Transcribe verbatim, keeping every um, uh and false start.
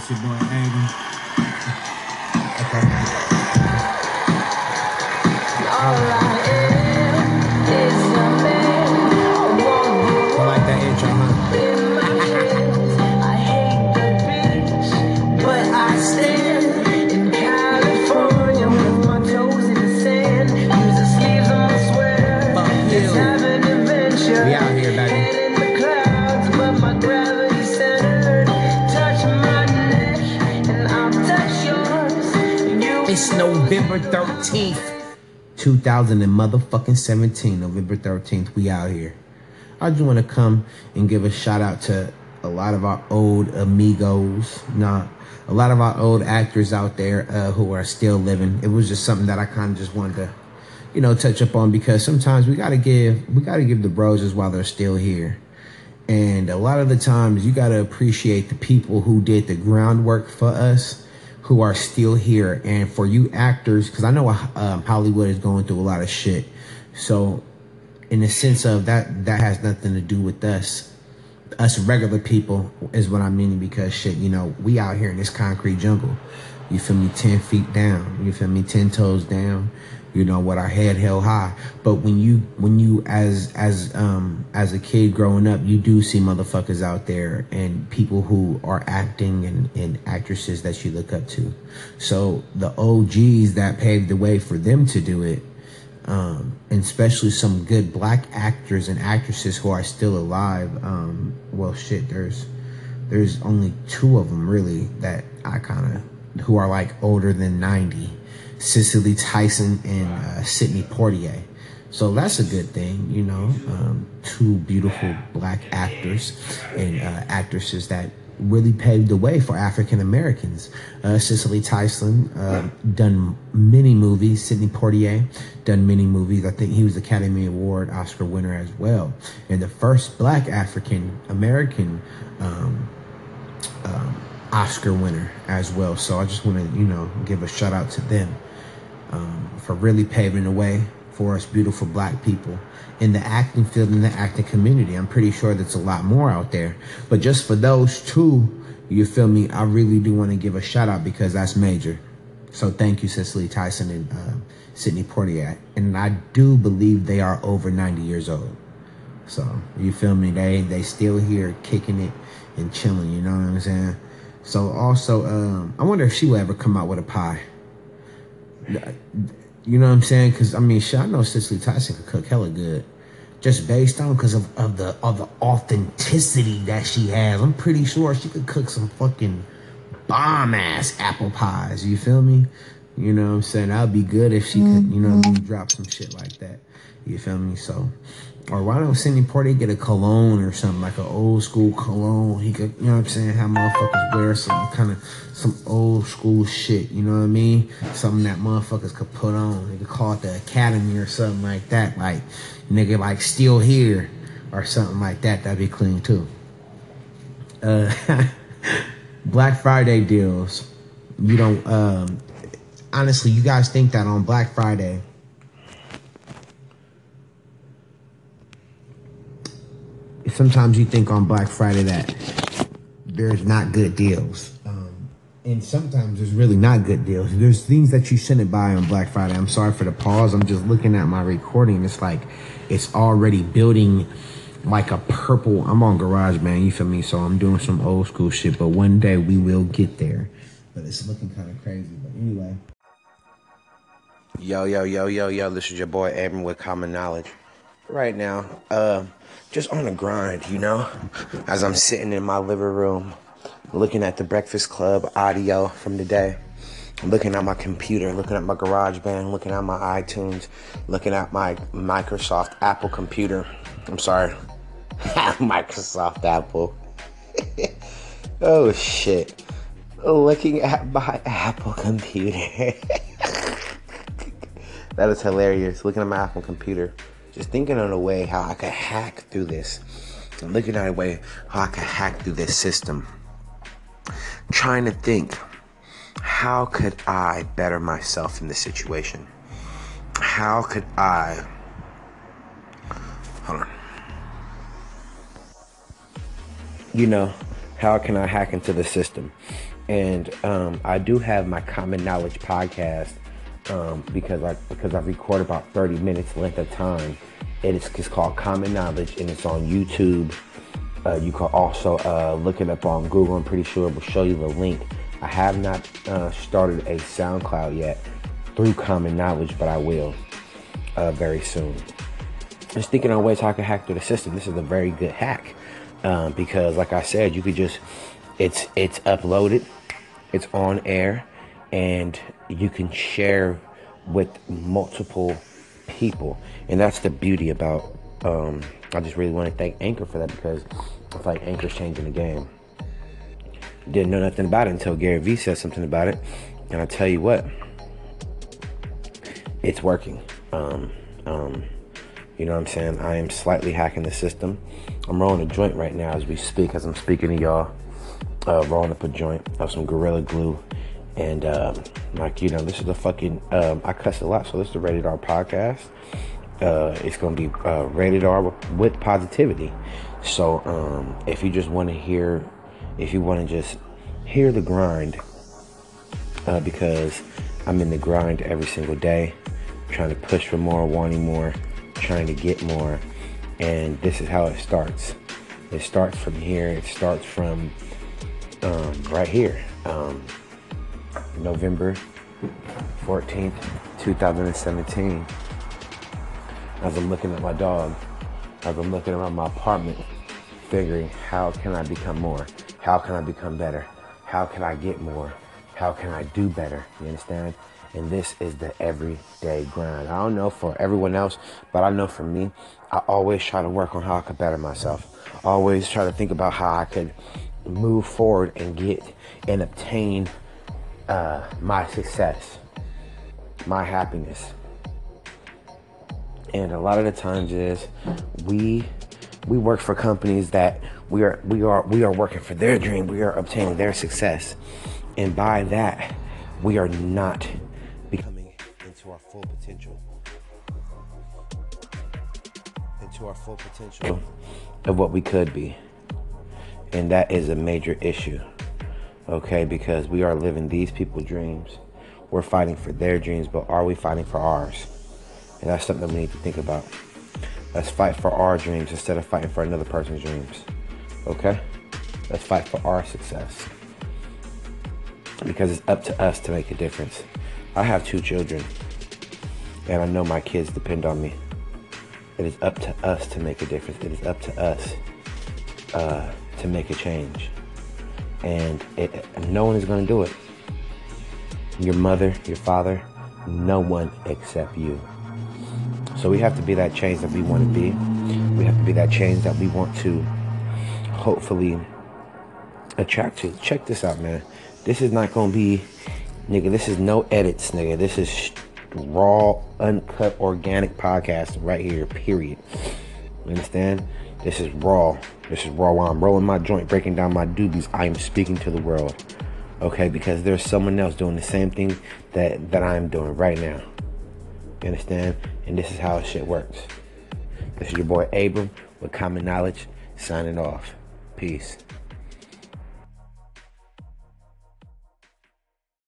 It's your boy Abram. Okay. I like that intro, huh? I hate the beach, but I stand in California with my toes in the sand. Use the sleeves on my sweater. It's having an adventure. We out here, baby. November thirteenth, two thousand and motherfucking seventeen. November thirteenth, we out here. I just want to come and give a shout out to a lot of our old amigos, nah, a lot of our old actors out there uh, who are still living. It was just something that I kind of just wanted to, you know, touch up on, because sometimes we gotta give, we gotta give the broses while they're still here. And a lot of the times you gotta appreciate the people who did the groundwork for us, who are still here. And for you actors, because I know um, Hollywood is going through a lot of shit, so in the sense of that, that has nothing to do with us, us regular people is what I mean, because shit, you know, we out here in this concrete jungle, you feel me, ten feet down, you feel me, ten toes down, you know, with our head held high. But when you, when you as, as, um, as a kid growing up, you do see motherfuckers out there and people who are acting and, and actresses that you look up to. So the O Gs that paved the way for them to do it, um, and especially some good black actors and actresses who are still alive. Um, well, shit, there's, there's only two of them really that I kind of, who are like older than ninety. Cicely Tyson and uh, Sidney Poitier. So that's a good thing, you know. Um, two beautiful black actors and uh, actresses that really paved the way for African Americans. Uh, Cicely Tyson uh, done many movies. Sidney Poitier done many movies. I think he was Academy Award Oscar winner as well, and the first black African American um, um, Oscar winner as well. So I just want to, you know, give a shout out to them. Um, for really paving the way for us beautiful black people in the acting field, in the acting community. I'm pretty sure there's a lot more out there, but just for those two, you feel me, I really do want to give a shout out, because that's major. So thank you, Cicely Tyson and uh, Sidney Poitier. And I do believe they are over ninety years old. So you feel me, they they still here kicking it and chilling, you know what I'm saying? So also, um, I wonder if she will ever come out with a pie. You know what I'm saying? Because I mean, shit, I know Cicely Tyson could cook hella good, just based on because of, of the of the authenticity that she has. I'm pretty sure she could cook some fucking bomb ass apple pies. You feel me? You know what I'm saying? That'd be good if she could, you know what I mean, drop some shit like that. You feel me? So, or why don't Sidney Poitier get a cologne or something, like an old school cologne? He could, you know what I'm saying, have motherfuckers wear some kind of, some old school shit, you know what I mean? Something that motherfuckers could put on. They could call it the Academy or something like that. Like, nigga, like, still here or something like that. That'd be clean too. Uh, Black Friday deals. You don't, um, honestly, you guys think that on Black Friday, sometimes you think on Black Friday that there's not good deals. Um, and sometimes there's really not good deals. There's things that you shouldn't buy on Black Friday. I'm sorry for the pause. I'm just looking at my recording. It's like, it's already building like a purple. I'm on GarageBand, you feel me? So I'm doing some old school shit, but one day we will get there. But it's looking kind of crazy. But anyway. Yo, yo, yo, yo, yo. This is your boy, Abram with Common Knowledge. Right now, uh, just on the grind, you know, as I'm sitting in my living room, looking at the Breakfast Club audio from the day, looking at my computer, looking at my GarageBand, looking at my iTunes, looking at my Microsoft Apple computer. I'm sorry, Microsoft Apple. Oh, shit. Looking at my Apple computer. That is hilarious. Looking at my Apple computer. Just thinking on a way how I could hack through this. I'm looking at a way how I could hack through this system. Trying to think, how could I better myself in this situation? How could I... Hold on. You know, how can I hack into the system? And um, I do have my Common Knowledge podcast um, because I because I record about thirty minutes length of time. It is it's called Common Knowledge, and it's on YouTube. Uh, you can also uh, look it up on Google. I'm pretty sure it will show you the link. I have not uh, started a SoundCloud yet through Common Knowledge, but I will uh, very soon. Just thinking on ways how I can hack through the system. This is a very good hack uh, because, like I said, you could just it's it's uploaded. It's on air, and you can share with multiple people, and that's the beauty about. Um, I just really want to thank Anchor for that, because I feel like Anchor's changing the game. Didn't know nothing about it until Gary V said something about it, and I tell you what, it's working. Um, um, you know what I'm saying? I am slightly hacking the system. I'm rolling a joint right now as we speak, as I'm speaking to y'all. Uh, rolling up a joint of some Gorilla Glue, and um, like you know, this is a fucking um, I cuss a lot, so this is the Rated R podcast. Uh, it's gonna be uh, rated R with, with positivity. So um, if you just want to hear, if you want to just hear the grind, uh, because I'm in the grind every single day, trying to push for more, wanting more, trying to get more, and this is how it starts. It starts from here. It starts from Um, right here, um, November fourteenth, two thousand seventeen. As I'm looking at my dog, as I'm looking around my apartment, figuring how can I become more? How can I become better? How can I get more? How can I do better? You understand? And this is the everyday grind. I don't know for everyone else, but I know for me, I always try to work on how I could better myself. I always try to think about how I could move forward and get and obtain uh, my success, my happiness. And a lot of the times is we we work for companies that we are we are we are working for their dream. We are obtaining their success, and by that we are not becoming into our full potential. Into our full potential of what we could be. And that is a major issue, okay? Because we are living these people's dreams. We're fighting for their dreams, but are we fighting for ours? And that's something we need to think about. Let's fight for our dreams instead of fighting for another person's dreams, okay? Let's fight for our success. Because it's up to us to make a difference. I have two children, and I know my kids depend on me. It is up to us to make a difference. It is up to us. Uh... to make a change, and it, no one is going to do it. Your mother, your father, no one except you. So we have to be that change that we want to be. We have to be that change that we want to hopefully attract to. Check this out, man. This is not going to be, nigga, this is no edits, nigga. This is raw, uncut, organic podcast right here, period. You understand? This is raw. This is raw. While I'm rolling my joint, breaking down my doobies, I am speaking to the world. Okay? Because there's someone else doing the same thing that, that I'm doing right now. You understand? And this is how shit works. This is your boy Abram with Common Knowledge, signing off. Peace.